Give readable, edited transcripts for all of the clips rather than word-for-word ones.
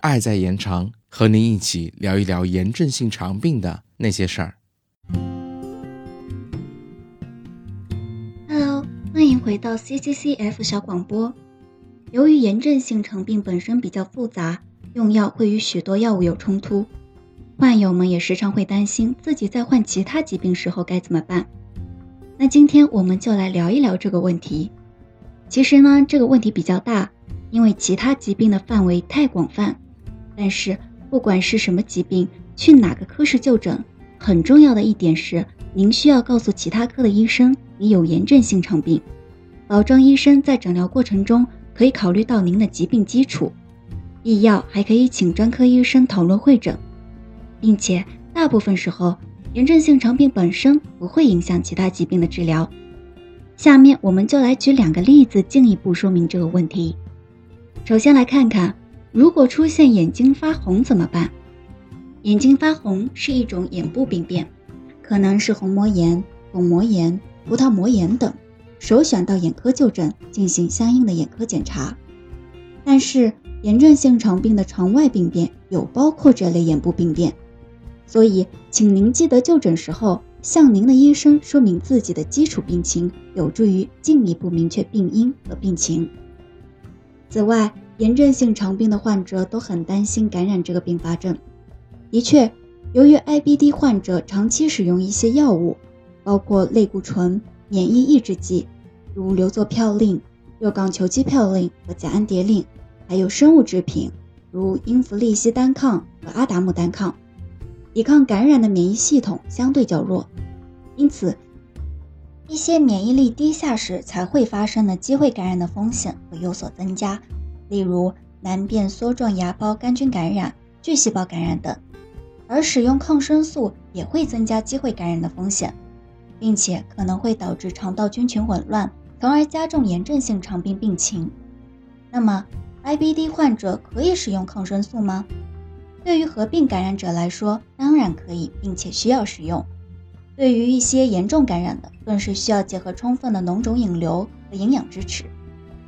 爱在延长，和您一起聊一聊炎症性肠病的那些事儿。Hello， 欢迎回到 CCCF 小广播。由于炎症性肠病本身比较复杂，用药会与许多药物有冲突，患友们也时常会担心自己在患其他疾病时候该怎么办。那今天我们就来聊一聊这个问题。其实呢，这个问题比较大，因为其他疾病的范围太广泛。但是不管是什么疾病，去哪个科室就诊，很重要的一点是您需要告诉其他科的医生你有炎症性肠病，保障医生在诊疗过程中可以考虑到您的疾病基础，必要还可以请专科医生讨论会诊，并且大部分时候炎症性肠病本身不会影响其他疾病的治疗。下面我们就来举两个例子进一步说明这个问题。首先来看看，如果出现眼睛发红怎么办？眼睛发红是一种眼部病变，可能是虹膜炎、巩膜炎、葡萄膜炎等，首选到眼科就诊进行相应的眼科检查。但是炎症性肠病的肠外病变有包括这类眼部病变，所以请您记得就诊时候向您的医生说明自己的基础病情，有助于进一步明确病因和病情。此外，炎症性肠病的患者都很担心感染这个并发症。的确，由于 IBD 患者长期使用一些药物，包括类固醇、免疫抑制剂，如硫唑嘌呤、6-羟基嘌呤和甲氨蝶呤，还有生物制品，如英氟利昔单抗和阿达木单抗，抵抗感染的免疫系统相对较弱，因此一些免疫力低下时才会发生的机会感染的风险会有所增加，例如难辨梭状芽孢杆菌感染、巨细胞感染等，而使用抗生素也会增加机会感染的风险，并且可能会导致肠道菌群紊乱，从而加重炎症性肠病病情。那么 IBD 患者可以使用抗生素吗？对于合并感染者来说，当然可以，并且需要使用。对于一些严重感染的，更是需要结合充分的脓肿引流和营养支持。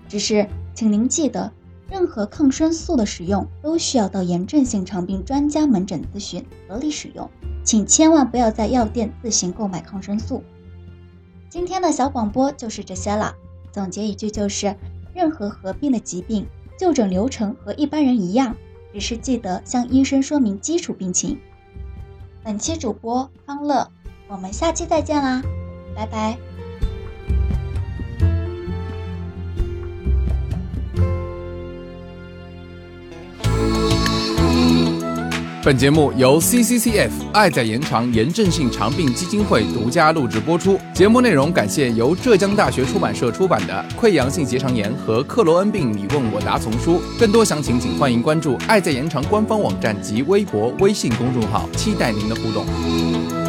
只是请您记得，任何抗生素的使用都需要到炎症性肠病专家门诊咨询，合理使用，请千万不要在药店自行购买抗生素。今天的小广播就是这些了，总结一句就是，任何合并的疾病，就诊流程和一般人一样，只是记得向医生说明基础病情。本期主播康乐，我们下期再见啦，拜拜。本节目由 CCCF 爱在延长炎症性肠病基金会独家录制播出，节目内容感谢由浙江大学出版社出版的《溃疡性结肠炎和克罗恩病你问我答》丛书，更多详情请欢迎关注爱在延长官方网站及微博微信公众号，期待您的互动。